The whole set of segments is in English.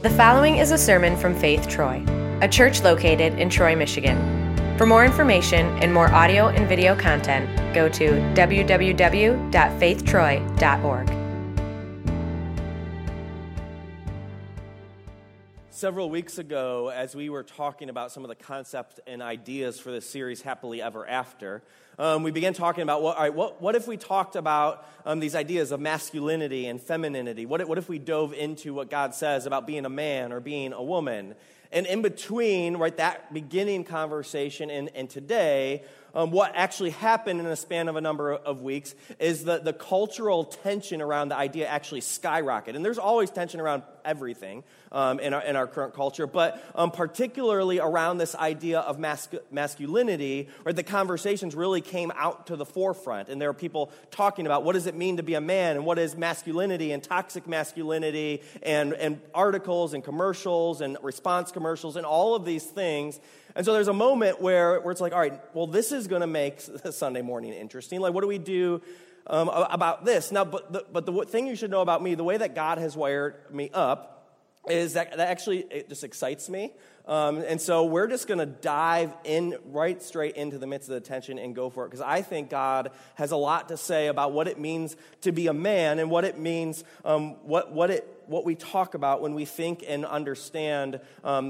The following is a sermon from Faith Troy, a church located in Troy, Michigan. For more information and more audio and video content, go to www.faithtroy.org. Several weeks ago, as we were talking about some of the concepts and ideas for this series, Happily Ever After, we began talking about, what if we talked about these ideas of masculinity and femininity? What if we dove into what God says about being a man or being a woman? And in between, right, that beginning conversation and today, what actually happened in the span of a number of weeks is the cultural tension around the idea actually skyrocketed. And there's always tension around everything in our current culture, but particularly around this idea of masculinity, right, the conversations really came out to the forefront. And there are people talking about what does it mean to be a man and what is masculinity and toxic masculinity and articles and commercials and response commercials and all of these things. And so there's a moment where it's like, all right, well, this is going to make Sunday morning interesting. Like, what do we do about this? Now, but the thing you should know about me, the way that God has wired me up, is that actually it just excites me. And so we're just going to dive in right straight into the midst of the tension and go for it, because I think God has a lot to say about what it means to be a man and what it means, what we talk about when we think and understand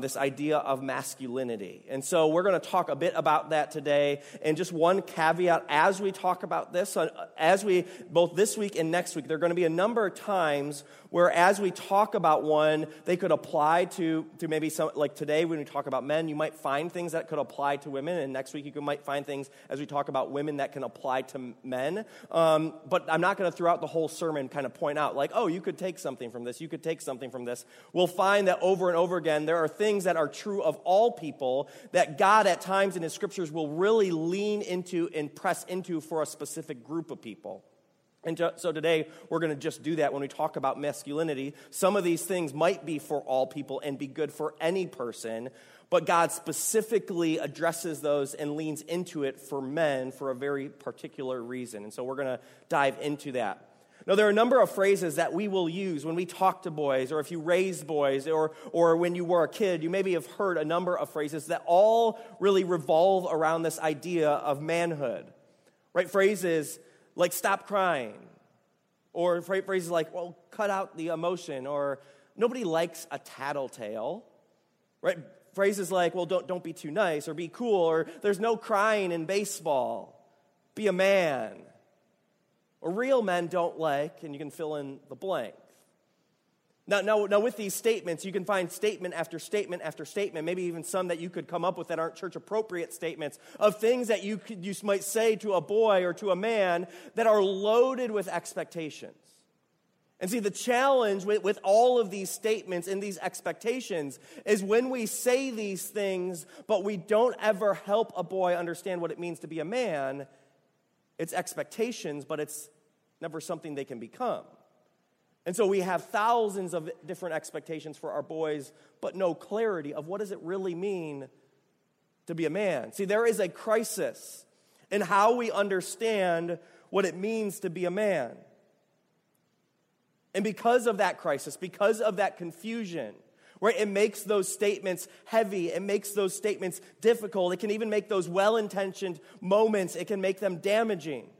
this idea of masculinity. And so we're going to talk a bit about that today. And just one caveat as we talk about this, as we, both this week and next week, there are going to be a number of times where as we talk about one, they could apply to maybe some, like today when we talk about men, you might find things that could apply to women. And next week you might find things as we talk about women that can apply to men. But I'm not going to throughout the whole sermon kind of point out like, oh, you could take something from this. You could take something from this. We'll find that over and over again, there are things that are true of all people that God at times in his scriptures will really lean into and press into for a specific group of people. And so today, we're going to just do that when we talk about masculinity. Some of these things might be for all people and be good for any person, but God specifically addresses those and leans into it for men for a very particular reason. And so we're going to dive into that. Now, there are a number of phrases that we will use when we talk to boys, or if you raise boys, or when you were a kid, you maybe have heard a number of phrases that all really revolve around this idea of manhood, right? Phrases like stop crying, or phrases like, well, cut out the emotion, or nobody likes a tattletale, right? Phrases like, well, don't be too nice, or be cool, or there's no crying in baseball, be a man. Or real men don't like, and you can fill in the blank. Now, with these statements, you can find statement after statement after statement, maybe even some that you could come up with that aren't church-appropriate statements, of things that you might say to a boy or to a man that are loaded with expectations. And see, the challenge with all of these statements and these expectations is when we say these things, but we don't ever help a boy understand what it means to be a man, it's expectations, but it's never something they can become. And so we have thousands of different expectations for our boys, but no clarity of what does it really mean to be a man. See, there is a crisis in how we understand what it means to be a man. And because of that crisis, because of that confusion, right, it makes those statements heavy. It makes those statements difficult. It can even make those well-intentioned moments, it can make them damaging.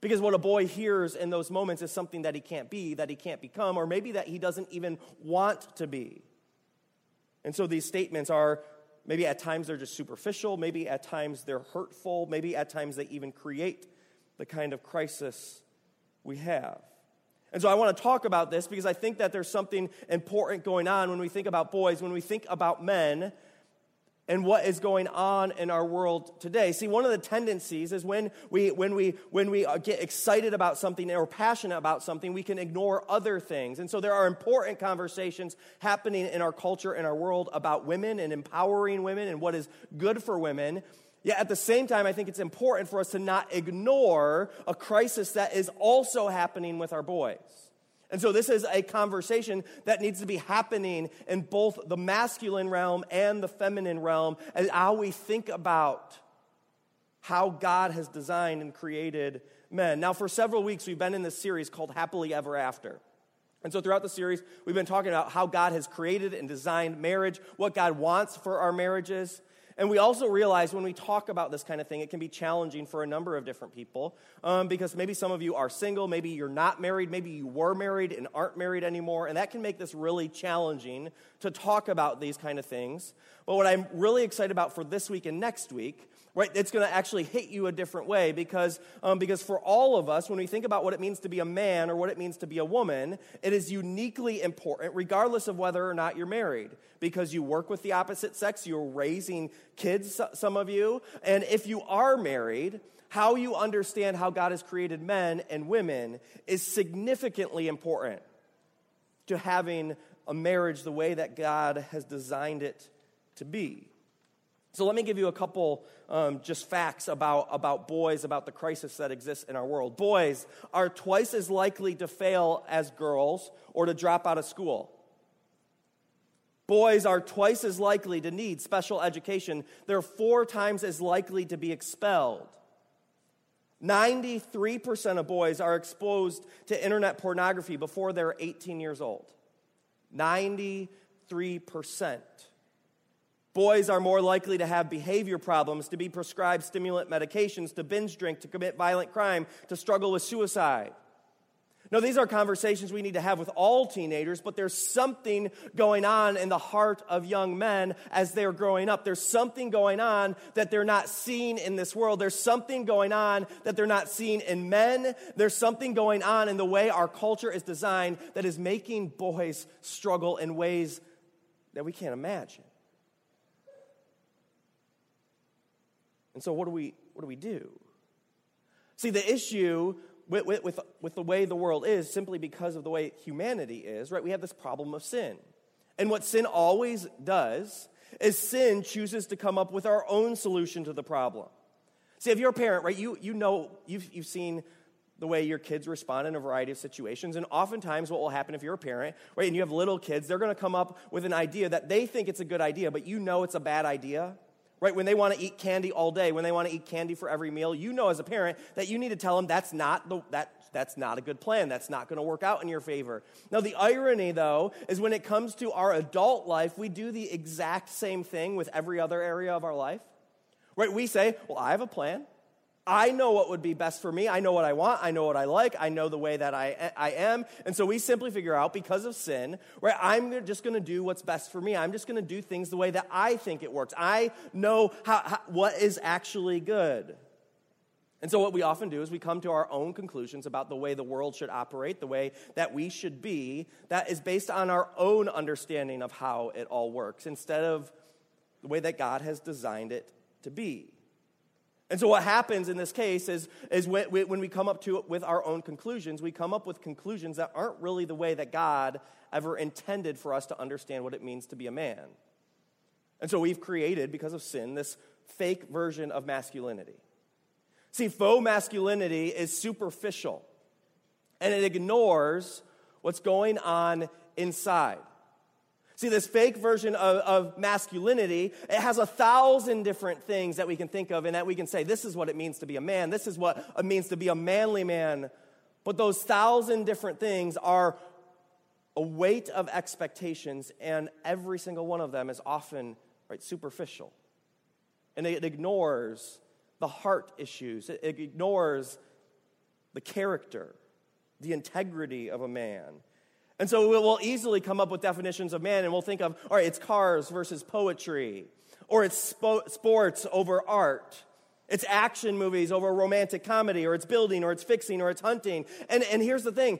Because what a boy hears in those moments is something that he can't be, that he can't become, or maybe that he doesn't even want to be. And so these statements are, maybe at times they're just superficial, maybe at times they're hurtful, maybe at times they even create the kind of crisis we have. And so I want to talk about this because I think that there's something important going on when we think about boys, when we think about men, and what is going on in our world today. See, one of the tendencies is when we get excited about something or passionate about something, we can ignore other things. And so there are important conversations happening in our culture, in our world, about women and empowering women and what is good for women. Yet at the same time, I think it's important for us to not ignore a crisis that is also happening with our boys. And so this is a conversation that needs to be happening in both the masculine realm and the feminine realm, and how we think about how God has designed and created men. Now, for several weeks, we've been in this series called Happily Ever After. And so throughout the series, we've been talking about how God has created and designed marriage, what God wants for our marriages. And we also realize when we talk about this kind of thing, it can be challenging for a number of different people because maybe some of you are single, maybe you're not married, maybe you were married and aren't married anymore, and that can make this really challenging to talk about these kind of things. But what I'm really excited about for this week and next week, right, it's going to actually hit you a different way because for all of us, when we think about what it means to be a man or what it means to be a woman, it is uniquely important regardless of whether or not you're married because you work with the opposite sex, you're raising kids, some of you, and if you are married, how you understand how God has created men and women is significantly important to having a marriage the way that God has designed it to be. So let me give you a couple just facts about boys, about the crisis that exists in our world. Boys are twice as likely to fail as girls or to drop out of school. Boys are twice as likely to need special education. They're 4 times as likely to be expelled. 93% of boys are exposed to internet pornography before they're 18 years old. 93%. Boys are more likely to have behavior problems, to be prescribed stimulant medications, to binge drink, to commit violent crime, to struggle with suicide. Now, these are conversations we need to have with all teenagers, but there's something going on in the heart of young men as they're growing up. There's something going on that they're not seeing in this world. There's something going on that they're not seeing in men. There's something going on in the way our culture is designed that is making boys struggle in ways that we can't imagine. And so what do we do? See, the issue with the way the world is simply because of the way humanity is, right? We have this problem of sin. And what sin always does is sin chooses to come up with our own solution to the problem. See, if you're a parent, right, you know, you've seen the way your kids respond in a variety of situations. And oftentimes what will happen if you're a parent, right, and you have little kids, they're going to come up with an idea that they think it's a good idea, but you know it's a bad idea. Right, when they want to eat candy all day, when they want to eat candy for every meal, you know as a parent that you need to tell them that's not a good plan. That's not going to work out in your favor. Now, the irony, though, is when it comes to our adult life, we do the exact same thing with every other area of our life. Right? We say, well, I have a plan. I know what would be best for me. I know what I want. I know what I like. I know the way that I am. And so we simply figure out, because of sin, right, I'm just going to do what's best for me. I'm just going to do things the way that I think it works. I know what is actually good. And so what we often do is we come to our own conclusions about the way the world should operate, the way that we should be, that is based on our own understanding of how it all works instead of the way that God has designed it to be. And so what happens in this case is when we come up to it with our own conclusions, we come up with conclusions that aren't really the way that God ever intended for us to understand what it means to be a man. And so we've created, because of sin, this fake version of masculinity. See, faux masculinity is superficial, and it ignores what's going on inside. See, this fake version of masculinity, it has 1,000 different things that we can think of and that we can say, this is what it means to be a man. This is what it means to be a manly man. But those 1,000 different things are a weight of expectations, and every single one of them is often, right, superficial. And it ignores the heart issues. It ignores the character, the integrity of a man. And so we'll easily come up with definitions of man, and we'll think of, all right, it's cars versus poetry, or it's sports over art, it's action movies over romantic comedy, or it's building, or it's fixing, or it's hunting. And here's the thing,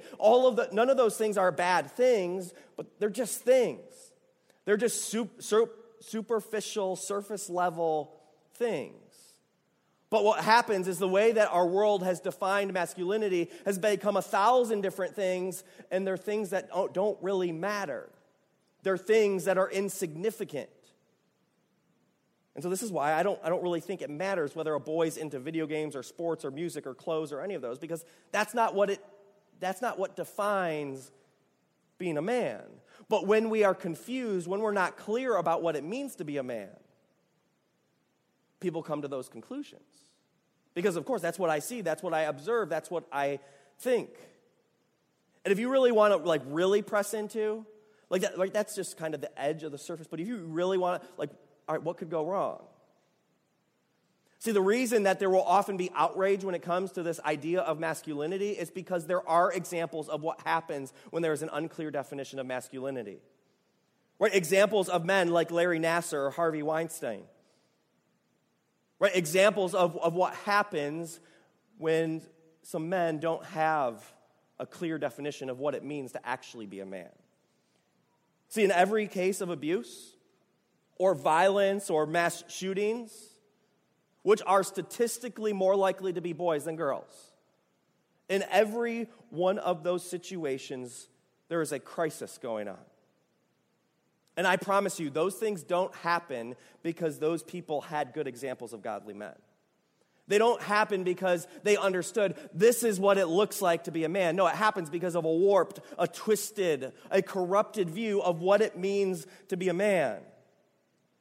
none of those things are bad things, but they're just things. They're just superficial, surface-level things. But what happens is the way that our world has defined masculinity has become 1,000 different things, and they're things that don't really matter. They're things that are insignificant. And so this is why I don't really think it matters whether a boy's into video games or sports or music or clothes or any of those, because that's not what defines being a man. But when we are confused, when we're not clear about what it means to be a man, people come to those conclusions. Because, of course, that's what I see, that's what I observe, that's what I think. And if you really want to, like, really press into, like, that, like that's just kind of the edge of the surface. But if you really want to, like, all right, what could go wrong? See, the reason that there will often be outrage when it comes to this idea of masculinity is because there are examples of what happens when there is an unclear definition of masculinity. Right? Examples of men like Larry Nassar or Harvey Weinstein. Right? Examples of what happens when some men don't have a clear definition of what it means to actually be a man. See, in every case of abuse or violence or mass shootings, which are statistically more likely to be boys than girls, in every one of those situations, there is a crisis going on. And I promise you, those things don't happen because those people had good examples of godly men. They don't happen because they understood this is what it looks like to be a man. No, it happens because of a warped, a twisted, a corrupted view of what it means to be a man.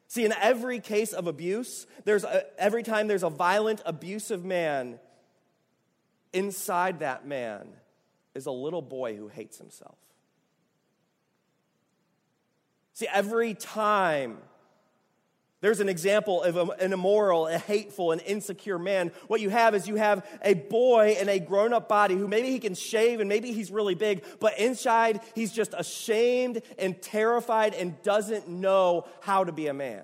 See, in every case of abuse, every time there's a violent, abusive man, inside that man is a little boy who hates himself. See, every time there's an example of an immoral, a hateful, an insecure man, what you have is you have a boy in a grown-up body who maybe he can shave and maybe he's really big, but inside he's just ashamed and terrified and doesn't know how to be a man.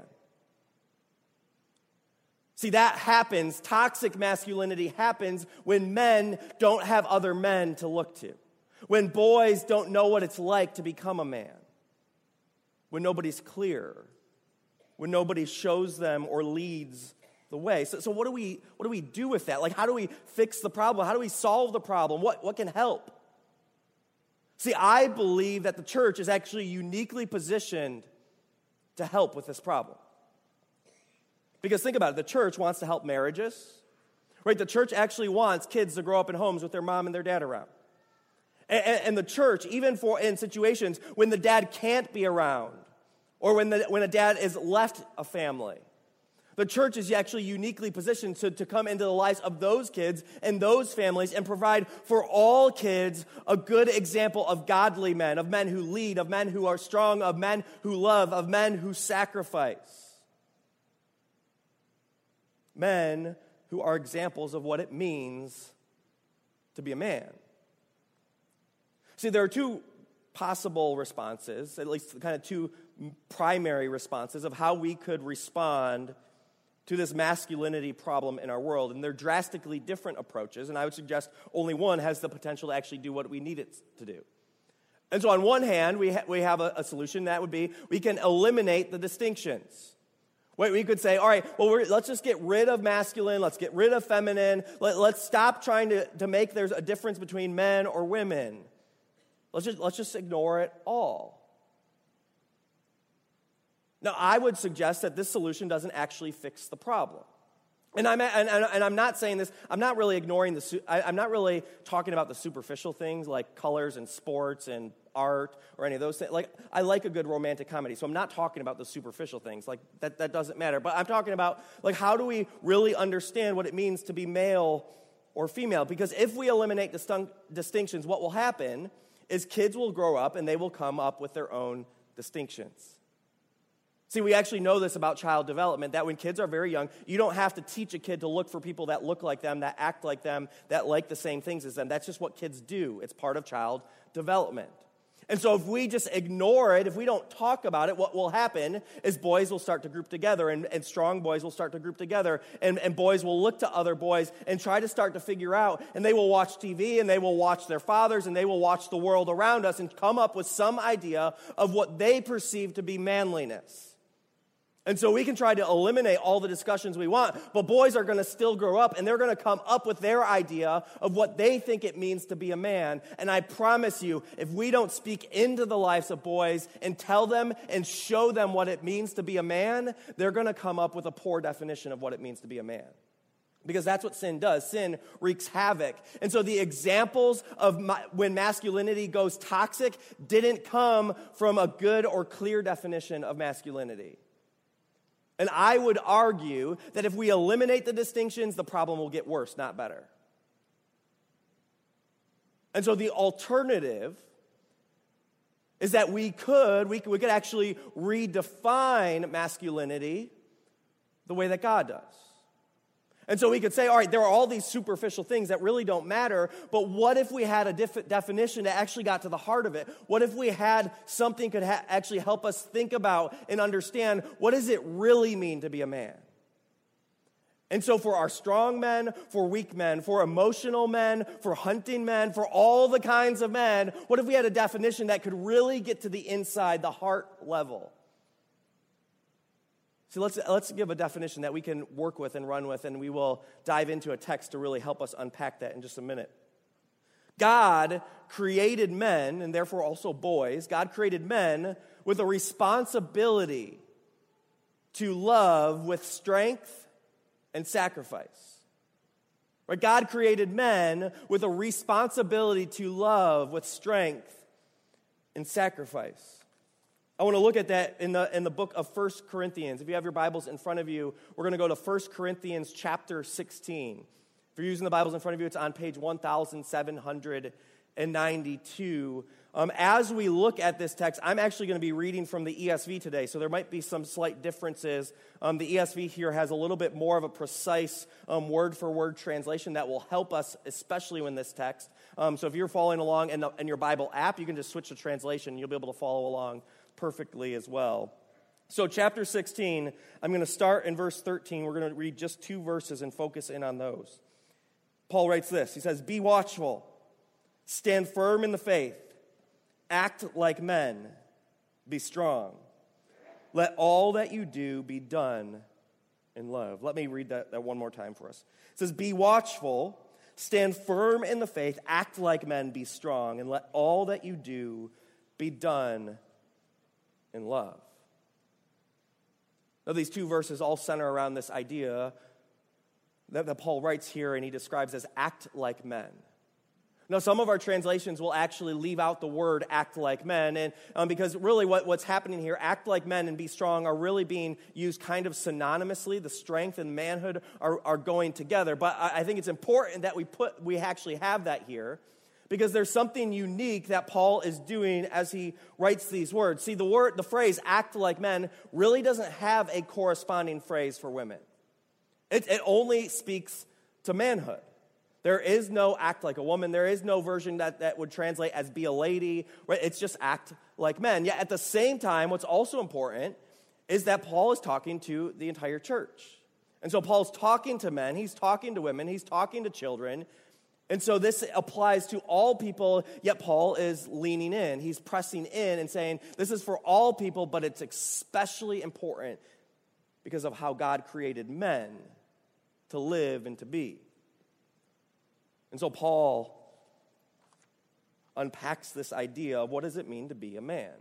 See, that happens. Toxic masculinity happens when men don't have other men to look to, when boys don't know what it's like to become a man, when nobody's clear, when nobody shows them or leads the way. So what do we do with that? Like, how do we fix the problem? How do we solve the problem? What can help? See, I believe that the church is actually uniquely positioned to help with this problem. Because think about it, the church wants to help marriages, right? The church actually wants kids to grow up in homes with their mom and their dad around. And the church, even in situations when the dad can't be around, or when a dad is left a family, the church is actually uniquely positioned to come into the lives of those kids and those families and provide for all kids a good example of godly men, of men who lead, of men who are strong, of men who love, of men who sacrifice. Men who are examples of what it means to be a man. See, there are two possible responses, at least kind of two primary responses of how we could respond to this masculinity problem in our world. And they're drastically different approaches, and I would suggest only one has the potential to actually do what we need it to do. And so on one hand, we have a solution that would be we can eliminate the distinctions. We could say, all right, well, let's just get rid of masculine, let's get rid of feminine, let's stop trying to make there's a difference between men or women. Let's just ignore it all. Now, I would suggest that this solution doesn't actually fix the problem. And I'm not saying this, I'm not really ignoring I'm not really talking about the superficial things like colors and sports and art or any of those things. Like, I like a good romantic comedy, so I'm not talking about the superficial things. Like, that doesn't matter. But I'm talking about, like, how do we really understand what it means to be male or female? Because if we eliminate distinctions, what will happen is kids will grow up and they will come up with their own distinctions. See, we actually know this about child development, that when kids are very young, you don't have to teach a kid to look for people that look like them, that act like them, that like the same things as them. That's just what kids do. It's part of child development. And so if we just ignore it, if we don't talk about it, what will happen is boys will start to group together, and strong boys will start to group together, and boys will look to other boys and try to start to figure out, and they will watch TV, and they will watch their fathers, and they will watch the world around us and come up with some idea of what they perceive to be manliness. And so we can try to eliminate all the discussions we want, but boys are going to still grow up, and they're going to come up with their idea of what they think it means to be a man. And I promise you, if we don't speak into the lives of boys and tell them and show them what it means to be a man, they're going to come up with a poor definition of what it means to be a man. Because that's what sin does. Sin wreaks havoc. And so the examples of when masculinity goes toxic didn't come from a good or clear definition of masculinity. And I would argue that if we eliminate the distinctions, the problem will get worse, not better. And so the alternative is that we could actually redefine masculinity the way that God does. And so we could say, all right, there are all these superficial things that really don't matter, but what if we had a definition that actually got to the heart of it? What if we had something that could actually help us think about and understand, what does it really mean to be a man? And so for our strong men, for weak men, for emotional men, for hunting men, for all the kinds of men, what if we had a definition that could really get to the inside, the heart level? See, let's give a definition that we can work with and run with, and we will dive into a text to really help us unpack that in just a minute. God created men, and therefore also boys. God created men with a responsibility to love with strength and sacrifice. Right? God created men with a responsibility to love with strength and sacrifice. I want to look at that in the book of 1 Corinthians. If you have your Bibles in front of you, we're going to go to 1 Corinthians chapter 16. If you're using the Bibles in front of you, it's on page 1792. As we look at this text, I'm actually going to be reading from the ESV today, so there might be some slight differences. The ESV here has a little bit more of a precise word-for-word translation that will help us, especially in this text. So if you're following along in your Bible app, you can just switch to translation. You'll be able to follow along perfectly as well. So chapter 16, I'm going to start in verse 13. We're going to read just two verses and focus in on those. Paul writes this. He says, "Be watchful, stand firm in the faith. Act like men, be strong. Let all that you do be done in love." Let me read that one more time for us. It says, "Be watchful, stand firm in the faith, act like men, be strong, and let all that you do be done in love." Now, these two verses all center around this idea that Paul writes here and he describes as act like men. Now, some of our translations will actually leave out the word act like men, and because really what's happening here, act like men and be strong are really being used kind of synonymously. The strength and manhood are going together, but I think it's important that we actually have that here, because there's something unique that Paul is doing as he writes these words. See, the phrase act like men really doesn't have a corresponding phrase for women. It only speaks to manhood. There is no act like a woman. There is no version that would translate as be a lady. Right? It's just act like men. Yet at the same time, what's also important is that Paul is talking to the entire church. And so Paul's talking to men. He's talking to women. He's talking to children. And so this applies to all people, yet Paul is leaning in. He's pressing in and saying, this is for all people, but it's especially important because of how God created men to live and to be. And so Paul unpacks this idea of what does it mean to be a man.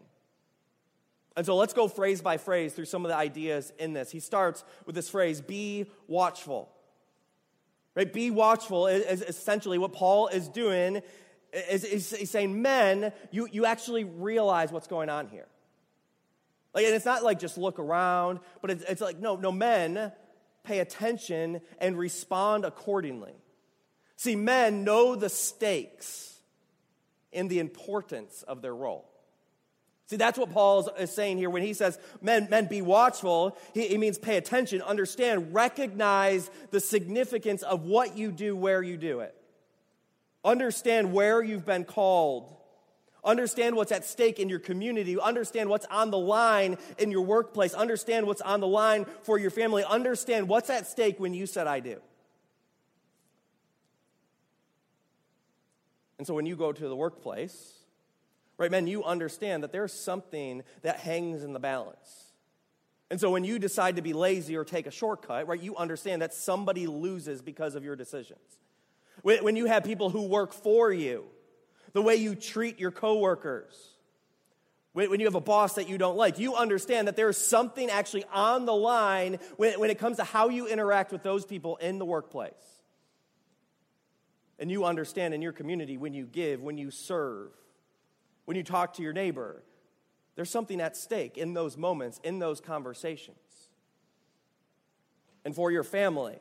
And so let's go phrase by phrase through some of the ideas in this. He starts with this phrase, be watchful. Right? Be watchful is essentially what Paul is doing. He's saying, men, you actually realize what's going on here. Like, and it's not like just look around, but it's like, no, men, pay attention and respond accordingly. See, men know the stakes and the importance of their role. See, that's what Paul is saying here when he says, men, be watchful. He means pay attention, understand, recognize the significance of what you do, where you do it. Understand where you've been called. Understand what's at stake in your community. Understand what's on the line in your workplace. Understand what's on the line for your family. Understand what's at stake when you said, I do. And so when you go to the workplace, right, men, you understand that there's something that hangs in the balance. And so when you decide to be lazy or take a shortcut, right, you understand that somebody loses because of your decisions. When you have people who work for you, the way you treat your coworkers, when you have a boss that you don't like, you understand that there's something actually on the line when it comes to how you interact with those people in the workplace. And you understand in your community when you give, when you serve, when you talk to your neighbor, there's something at stake in those moments, in those conversations. And for your family,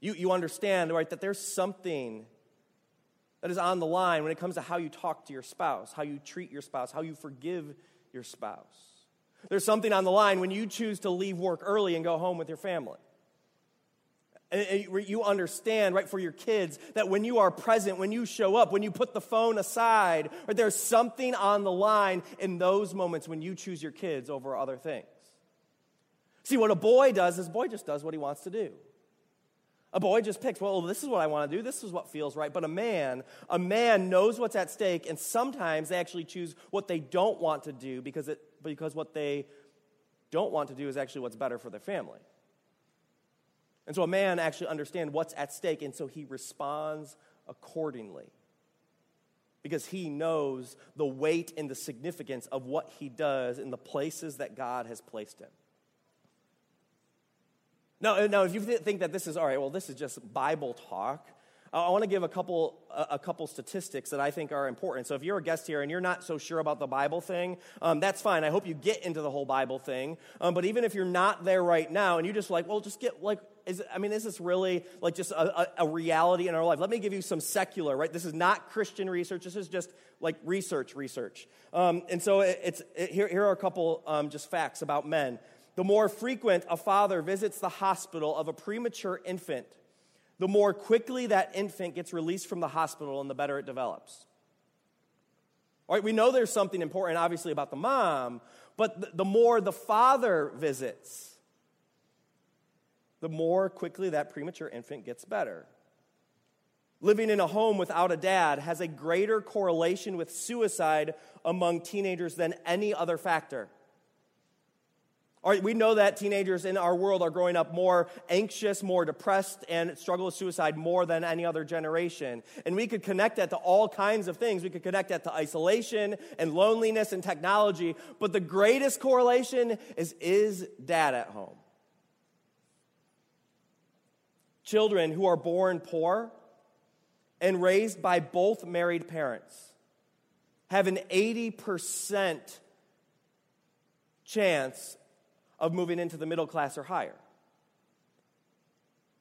you understand, right, that there's something That is on the line when it comes to how you talk to your spouse, how you treat your spouse, how you forgive your spouse. There's something on the line when you choose to leave work early and go home with your family. And you understand, right, for your kids, that when you are present, when you show up, when you put the phone aside, or there's something on the line in those moments when you choose your kids over other things. See, what a boy does is a boy just does what he wants to do. A boy just picks, well, this is what I want to do, this is what feels right. But a man knows what's at stake, and sometimes they actually choose what they don't want to do because what they don't want to do is actually what's better for their family. And so a man actually understands what's at stake, and so he responds accordingly because he knows the weight and the significance of what he does in the places that God has placed him. Now, if you think that this is, all right, well, this is just Bible talk, I want to give a couple statistics that I think are important. So if you're a guest here and you're not so sure about the Bible thing, that's fine. I hope you get into the whole Bible thing. But even if you're not there right now and you're just like, well, just get like, is this really like just a reality in our life? Let me give you some secular, right? This is not Christian research. This is just like research. And so here are a couple just facts about men. The more frequent a father visits the hospital of a premature infant, the more quickly that infant gets released from the hospital and the better it develops. All right, we know there's something important, obviously, about the mom, but the more the father visits, the more quickly that premature infant gets better. Living in a home without a dad has a greater correlation with suicide among teenagers than any other factor. All right, we know that teenagers in our world are growing up more anxious, more depressed, and struggle with suicide more than any other generation. And we could connect that to all kinds of things. We could connect that to isolation and loneliness and technology. But the greatest correlation is dad at home? Children who are born poor and raised by both married parents have an 80% chance of moving into the middle class or higher.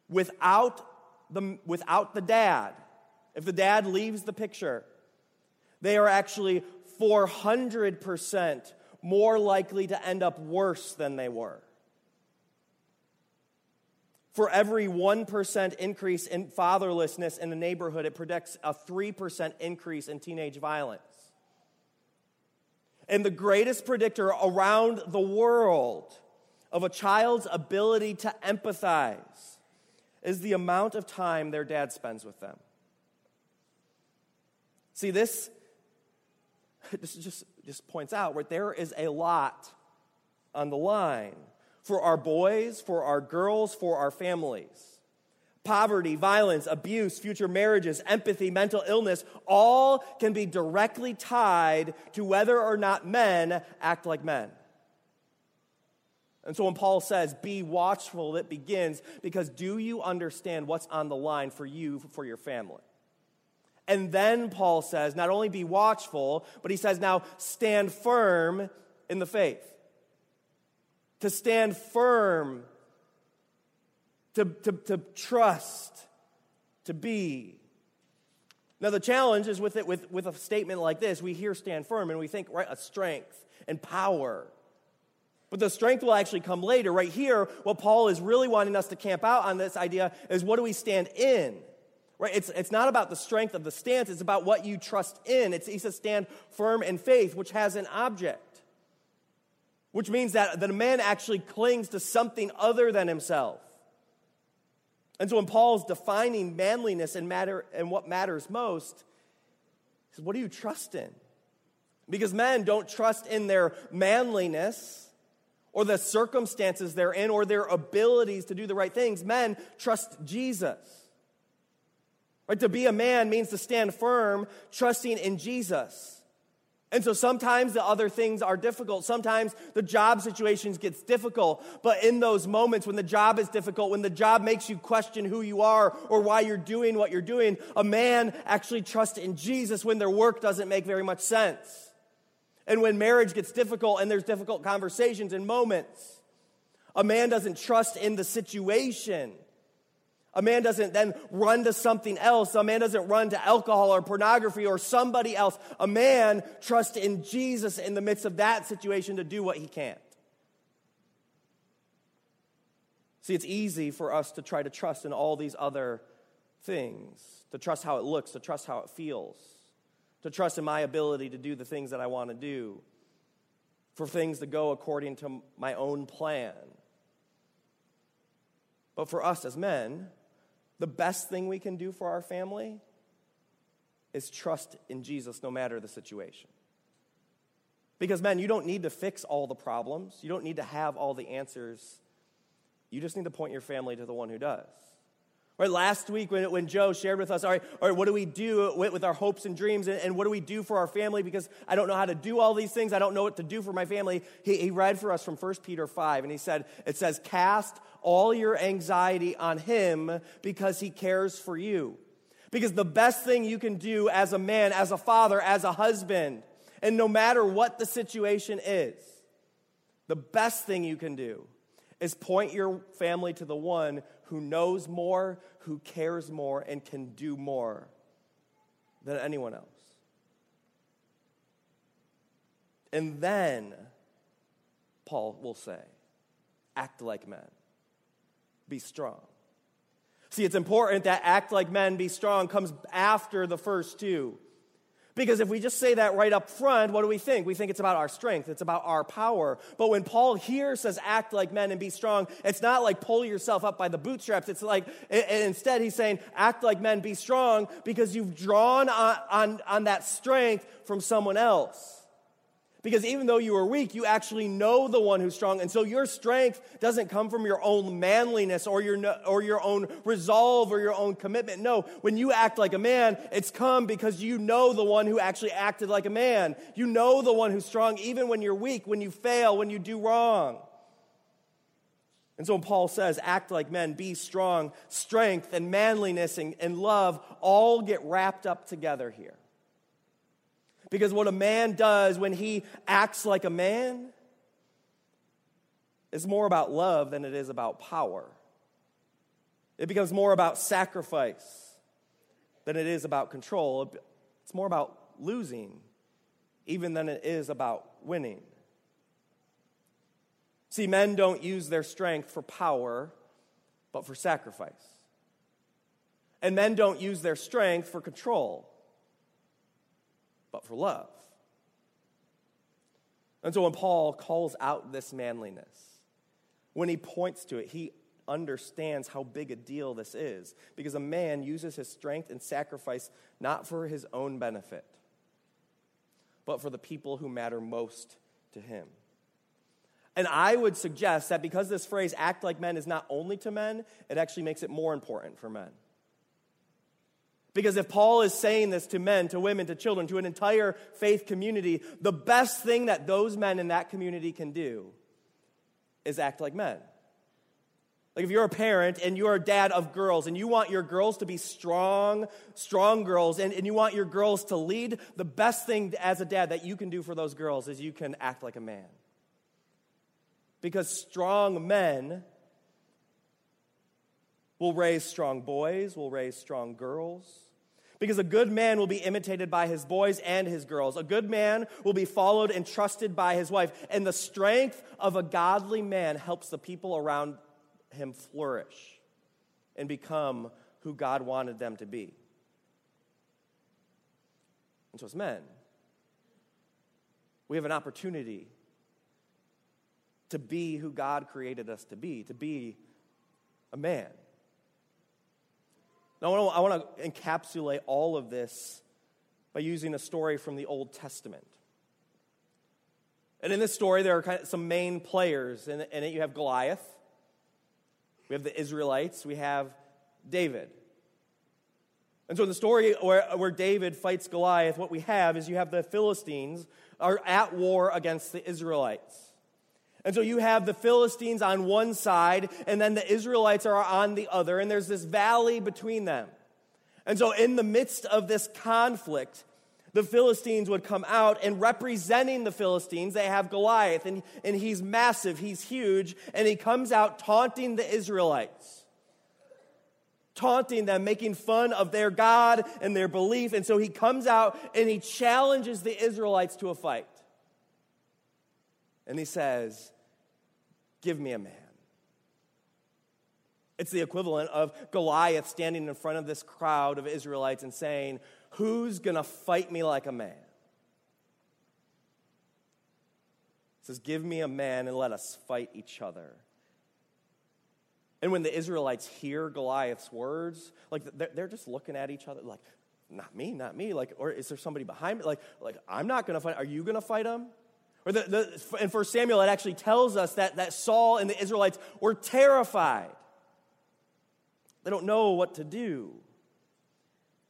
Without the dad, if the dad leaves the picture, they are actually 400% more likely to end up worse than they were. For every 1% increase in fatherlessness in the neighborhood, it predicts a 3% increase in teenage violence. And the greatest predictor around the world of a child's ability to empathize is the amount of time their dad spends with them. See, this just points out where there is a lot on the line for our boys, for our girls, for our families. Poverty, violence, abuse, future marriages, empathy, mental illness, all can be directly tied to whether or not men act like men. And so when Paul says, be watchful, it begins because do you understand what's on the line for you, for your family? And then Paul says, not only be watchful, but he says now stand firm in the faith. To stand firm, to trust, to be. Now the challenge is with a statement like this, we hear stand firm and we think, right, a strength and power. But the strength will actually come later. Right here, what Paul is really wanting us to camp out on this idea is what do we stand in? Right? It's not about the strength of the stance. It's about what you trust in. He says stand firm in faith, which has an object, which means that a man actually clings to something other than himself. And so when Paul's defining manliness and what matters most, he says, what do you trust in? Because men don't trust in their manliness or the circumstances they're in, or their abilities to do the right things. Men trust Jesus. Right? To be a man means to stand firm, trusting in Jesus. And so sometimes the other things are difficult. Sometimes the job situations gets difficult. But in those moments when the job is difficult, when the job makes you question who you are or why you're doing what you're doing, a man actually trusts in Jesus when their work doesn't make very much sense. And when marriage gets difficult and there's difficult conversations and moments, a man doesn't trust in the situation. A man doesn't then run to something else. A man doesn't run to alcohol or pornography or somebody else. A man trusts in Jesus in the midst of that situation to do what he can't. See, it's easy for us to try to trust in all these other things, to trust how it looks, to trust how it feels, to trust in my ability to do the things that I want to do, for things to go according to my own plan. But for us as men, the best thing we can do for our family is trust in Jesus no matter the situation. Because men, you don't need to fix all the problems. You don't need to have all the answers. You just need to point your family to the one who does. Right, last week when Joe shared with us, all right, what do we do with our hopes and dreams, and what do we do for our family? Because I don't know how to do all these things. I don't know what to do for my family. He read for us from 1 Peter 5, and he said, it says, cast all your anxiety on him because he cares for you. Because the best thing you can do as a man, as a father, as a husband, and no matter what the situation is, the best thing you can do is point your family to the one who knows more, who cares more, and can do more than anyone else. And then, Paul will say, act like men. Be strong. See, it's important that act like men, be strong comes after the first two. Because if we just say that right up front, what do we think? We think it's about our strength. It's about our power. But when Paul here says act like men and be strong, it's not like pull yourself up by the bootstraps. It's like, instead he's saying act like men, be strong, because you've drawn on that strength from someone else. Because even though you are weak, you actually know the one who's strong. And so your strength doesn't come from your own manliness or your own resolve or your own commitment. No, when you act like a man, it's come because you know the one who actually acted like a man. You know the one who's strong even when you're weak, when you fail, when you do wrong. And so when Paul says, act like men, be strong, strength and manliness and love all get wrapped up together here. Because what a man does when he acts like a man is more about love than it is about power. It becomes more about sacrifice than it is about control. It's more about losing even than it is about winning. See, men don't use their strength for power, but for sacrifice. And men don't use their strength for control, but for love. And so when Paul calls out this manliness, when he points to it, he understands how big a deal this is, because a man uses his strength and sacrifice not for his own benefit, but for the people who matter most to him. And I would suggest that because this phrase, act like men, is not only to men, it actually makes it more important for men. Because if Paul is saying this to men, to women, to children, to an entire faith community, the best thing that those men in that community can do is act like men. Like if you're a parent and you're a dad of girls and you want your girls to be strong girls, and you want your girls to lead, the best thing as a dad that you can do for those girls is you can act like a man. Because strong men will raise strong boys, will raise strong girls. Because a good man will be imitated by his boys and his girls. A good man will be followed and trusted by his wife. And the strength of a godly man helps the people around him flourish and become who God wanted them to be. And so as men, we have an opportunity to be who God created us to be a man. Now, I want to encapsulate all of this by using a story from the Old Testament. And in this story, there are kind of some main players. In it, you have Goliath. We have the Israelites. We have David. And so in the story where David fights Goliath, what we have is you have the Philistines are at war against the Israelites. And so you have the Philistines on one side, and then the Israelites are on the other, and there's this valley between them. And so in the midst of this conflict, the Philistines would come out, and representing the Philistines, they have Goliath, and he's massive, he's huge, and he comes out taunting the Israelites. taunting them, making fun of their God and their belief. And so he comes out and he challenges the Israelites to a fight. And he says, give me a man. It's the equivalent of Goliath standing in front of this crowd of Israelites and saying, who's going to fight me like a man? He says, give me a man and let us fight each other. And when the Israelites hear Goliath's words, like they're just looking at each other like, not me. Like, or is there somebody behind me? Like I'm not going to fight. Are you going to fight him? Or in 1 Samuel, it actually tells us that Saul and the Israelites were terrified. They don't know what to do.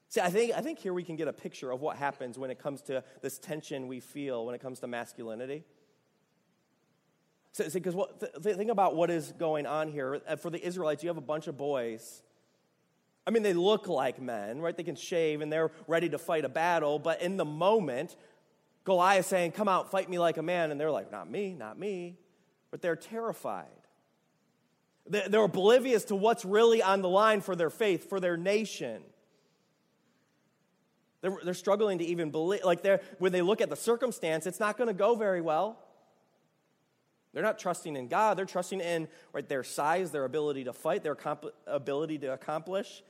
See, I think here we can get a picture of what happens when it comes to this tension we feel when it comes to masculinity. See, because think about what is going on here. For the Israelites, you have a bunch of boys. I mean, they look like men, right? They can shave, and they're ready to fight a battle. But in the moment, Goliath saying, come out, fight me like a man. And they're like, not me. But they're terrified. They're oblivious to what's really on the line for their faith, for their nation. They're struggling to even believe. Like when they look at the circumstance, it's not going to go very well. They're not trusting in God. They're trusting in their size, their ability to fight, their ability to accomplish.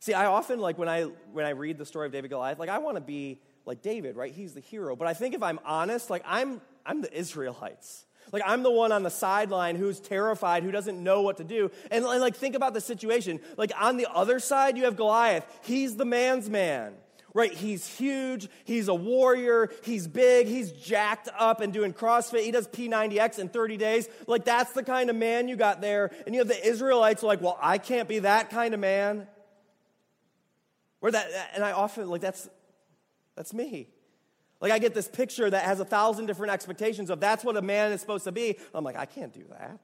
See, I often, when I read the story of David Goliath, I want to be like David, right? He's the hero. But I think if I'm honest, I'm the Israelites. I'm the one on the sideline who's terrified, who doesn't know what to do. And think about the situation. On the other side, you have Goliath. He's the man's man, right? He's huge. He's a warrior. He's big. He's jacked up and doing CrossFit. He does P90X in 30 days. That's the kind of man you got there. And you have the Israelites well, I can't be that kind of man. And I often, that's me. I get this picture that has 1,000 different expectations of that's what a man is supposed to be. I'm like, I can't do that.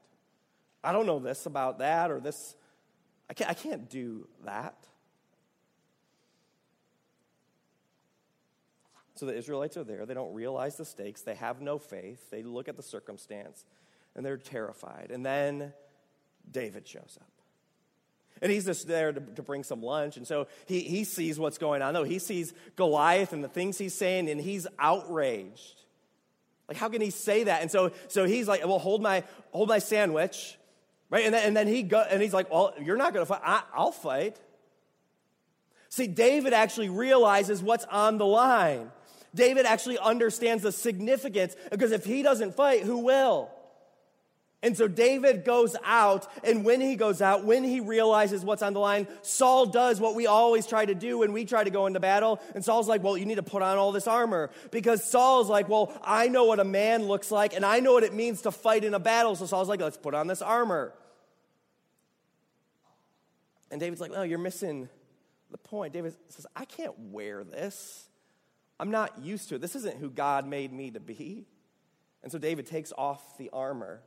I don't know this about that or this. I can't do that. So the Israelites are there. They don't realize the stakes. They have no faith. They look at the circumstance, and they're terrified. And then David shows up. And he's just there to bring some lunch. And so he sees what's going on. No, he sees Goliath and the things he's saying, and he's outraged. How can he say that? And so he's like, well, hold my sandwich, right? And then he's like, well, you're not going to fight. I'll fight. See, David actually realizes what's on the line. David actually understands the significance, because if he doesn't fight, who will? And so David goes out, and when he realizes what's on the line, Saul does what we always try to do when we try to go into battle. And Saul's like, well, you need to put on all this armor. Because Saul's like, well, I know what a man looks like, and I know what it means to fight in a battle. So Saul's like, let's put on this armor. And David's like, no, you're missing the point. David says, I can't wear this. I'm not used to it. This isn't who God made me to be. And so David takes off the armor.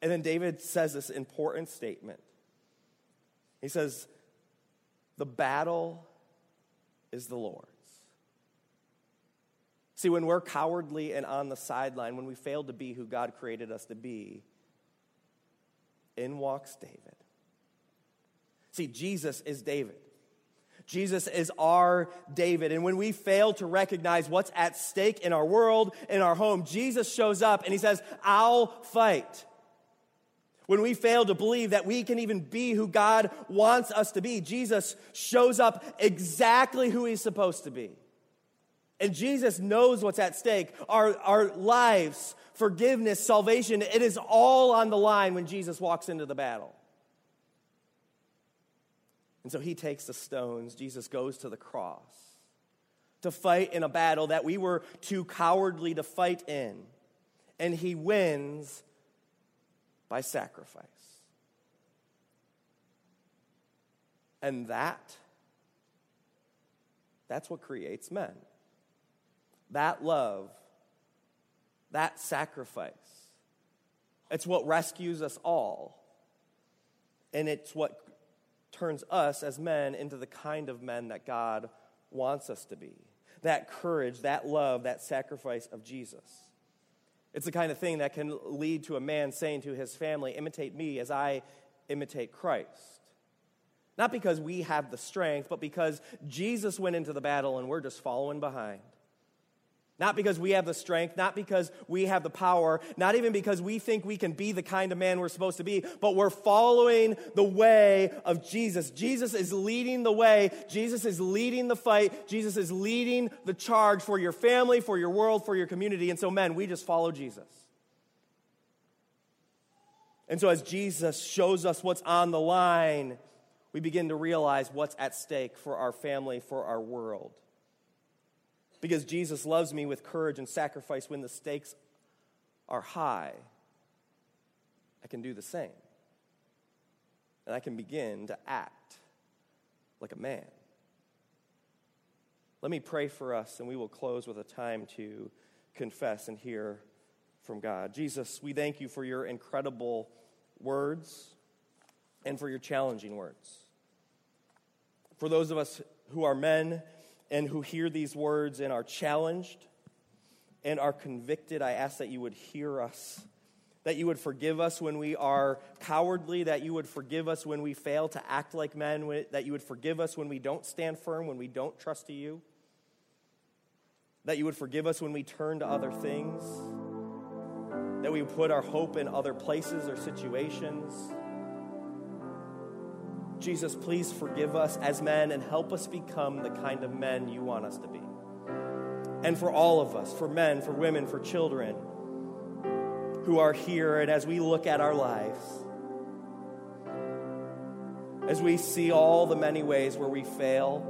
And then David says this important statement. He says, the battle is the Lord's. See, when we're cowardly and on the sideline, when we fail to be who God created us to be, in walks David. See, Jesus is David. Jesus is our David. And when we fail to recognize what's at stake in our world, in our home, Jesus shows up and he says, I'll fight. When we fail to believe that we can even be who God wants us to be, Jesus shows up exactly who he's supposed to be. And Jesus knows what's at stake. Our lives, forgiveness, salvation, it is all on the line when Jesus walks into the battle. And so he takes the stones. Jesus goes to the cross to fight in a battle that we were too cowardly to fight in. And he wins by sacrifice. And that's what creates men. That love, that sacrifice, it's what rescues us all. And it's what turns us as men into the kind of men that God wants us to be. That courage, that love, that sacrifice of Jesus. It's the kind of thing that can lead to a man saying to his family, imitate me as I imitate Christ. Not because we have the strength, but because Jesus went into the battle and we're just following behind. Not because we have the strength, not because we have the power, not even because we think we can be the kind of man we're supposed to be, but we're following the way of Jesus. Jesus is leading the way. Jesus is leading the fight. Jesus is leading the charge for your family, for your world, for your community. And so, men, we just follow Jesus. And so as Jesus shows us what's on the line, we begin to realize what's at stake for our family, for our world. Because Jesus loves me with courage and sacrifice when the stakes are high, I can do the same. And I can begin to act like a man. Let me pray for us, and we will close with a time to confess and hear from God. Jesus, we thank you for your incredible words and for your challenging words. For those of us who are men and who hear these words and are challenged and are convicted, I ask that you would hear us, that you would forgive us when we are cowardly, that you would forgive us when we fail to act like men, that you would forgive us when we don't stand firm, when we don't trust you, that you would forgive us when we turn to other things, that we put our hope in other places or situations. Jesus, please forgive us as men and help us become the kind of men you want us to be. And for all of us, for men, for women, for children who are here, and as we look at our lives, as we see all the many ways where we fail,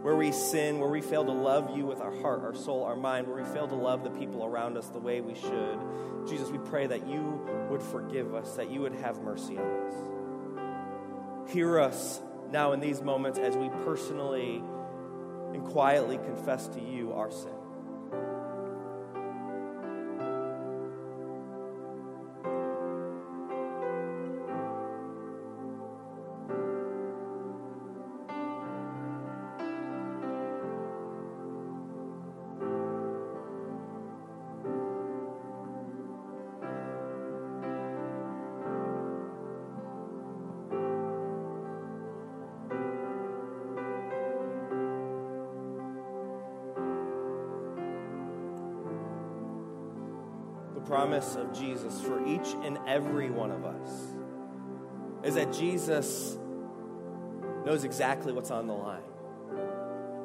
where we sin, where we fail to love you with our heart, our soul, our mind, where we fail to love the people around us the way we should, Jesus, we pray that you would forgive us, that you would have mercy on us. Hear us now in these moments as we personally and quietly confess to you our sin. Promise of Jesus for each and every one of us is that Jesus knows exactly what's on the line.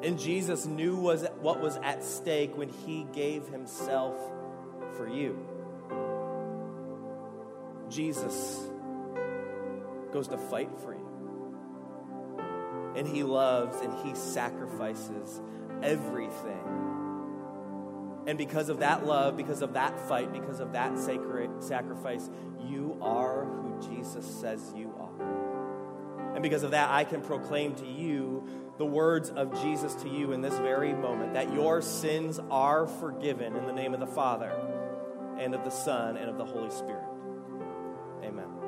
And Jesus knew what was at stake when he gave himself for you. Jesus goes to fight for you. And he loves and he sacrifices everything. And because of that love, because of that fight, because of that sacred sacrifice, you are who Jesus says you are. And because of that, I can proclaim to you the words of Jesus to you in this very moment, that your sins are forgiven in the name of the Father and of the Son and of the Holy Spirit. Amen.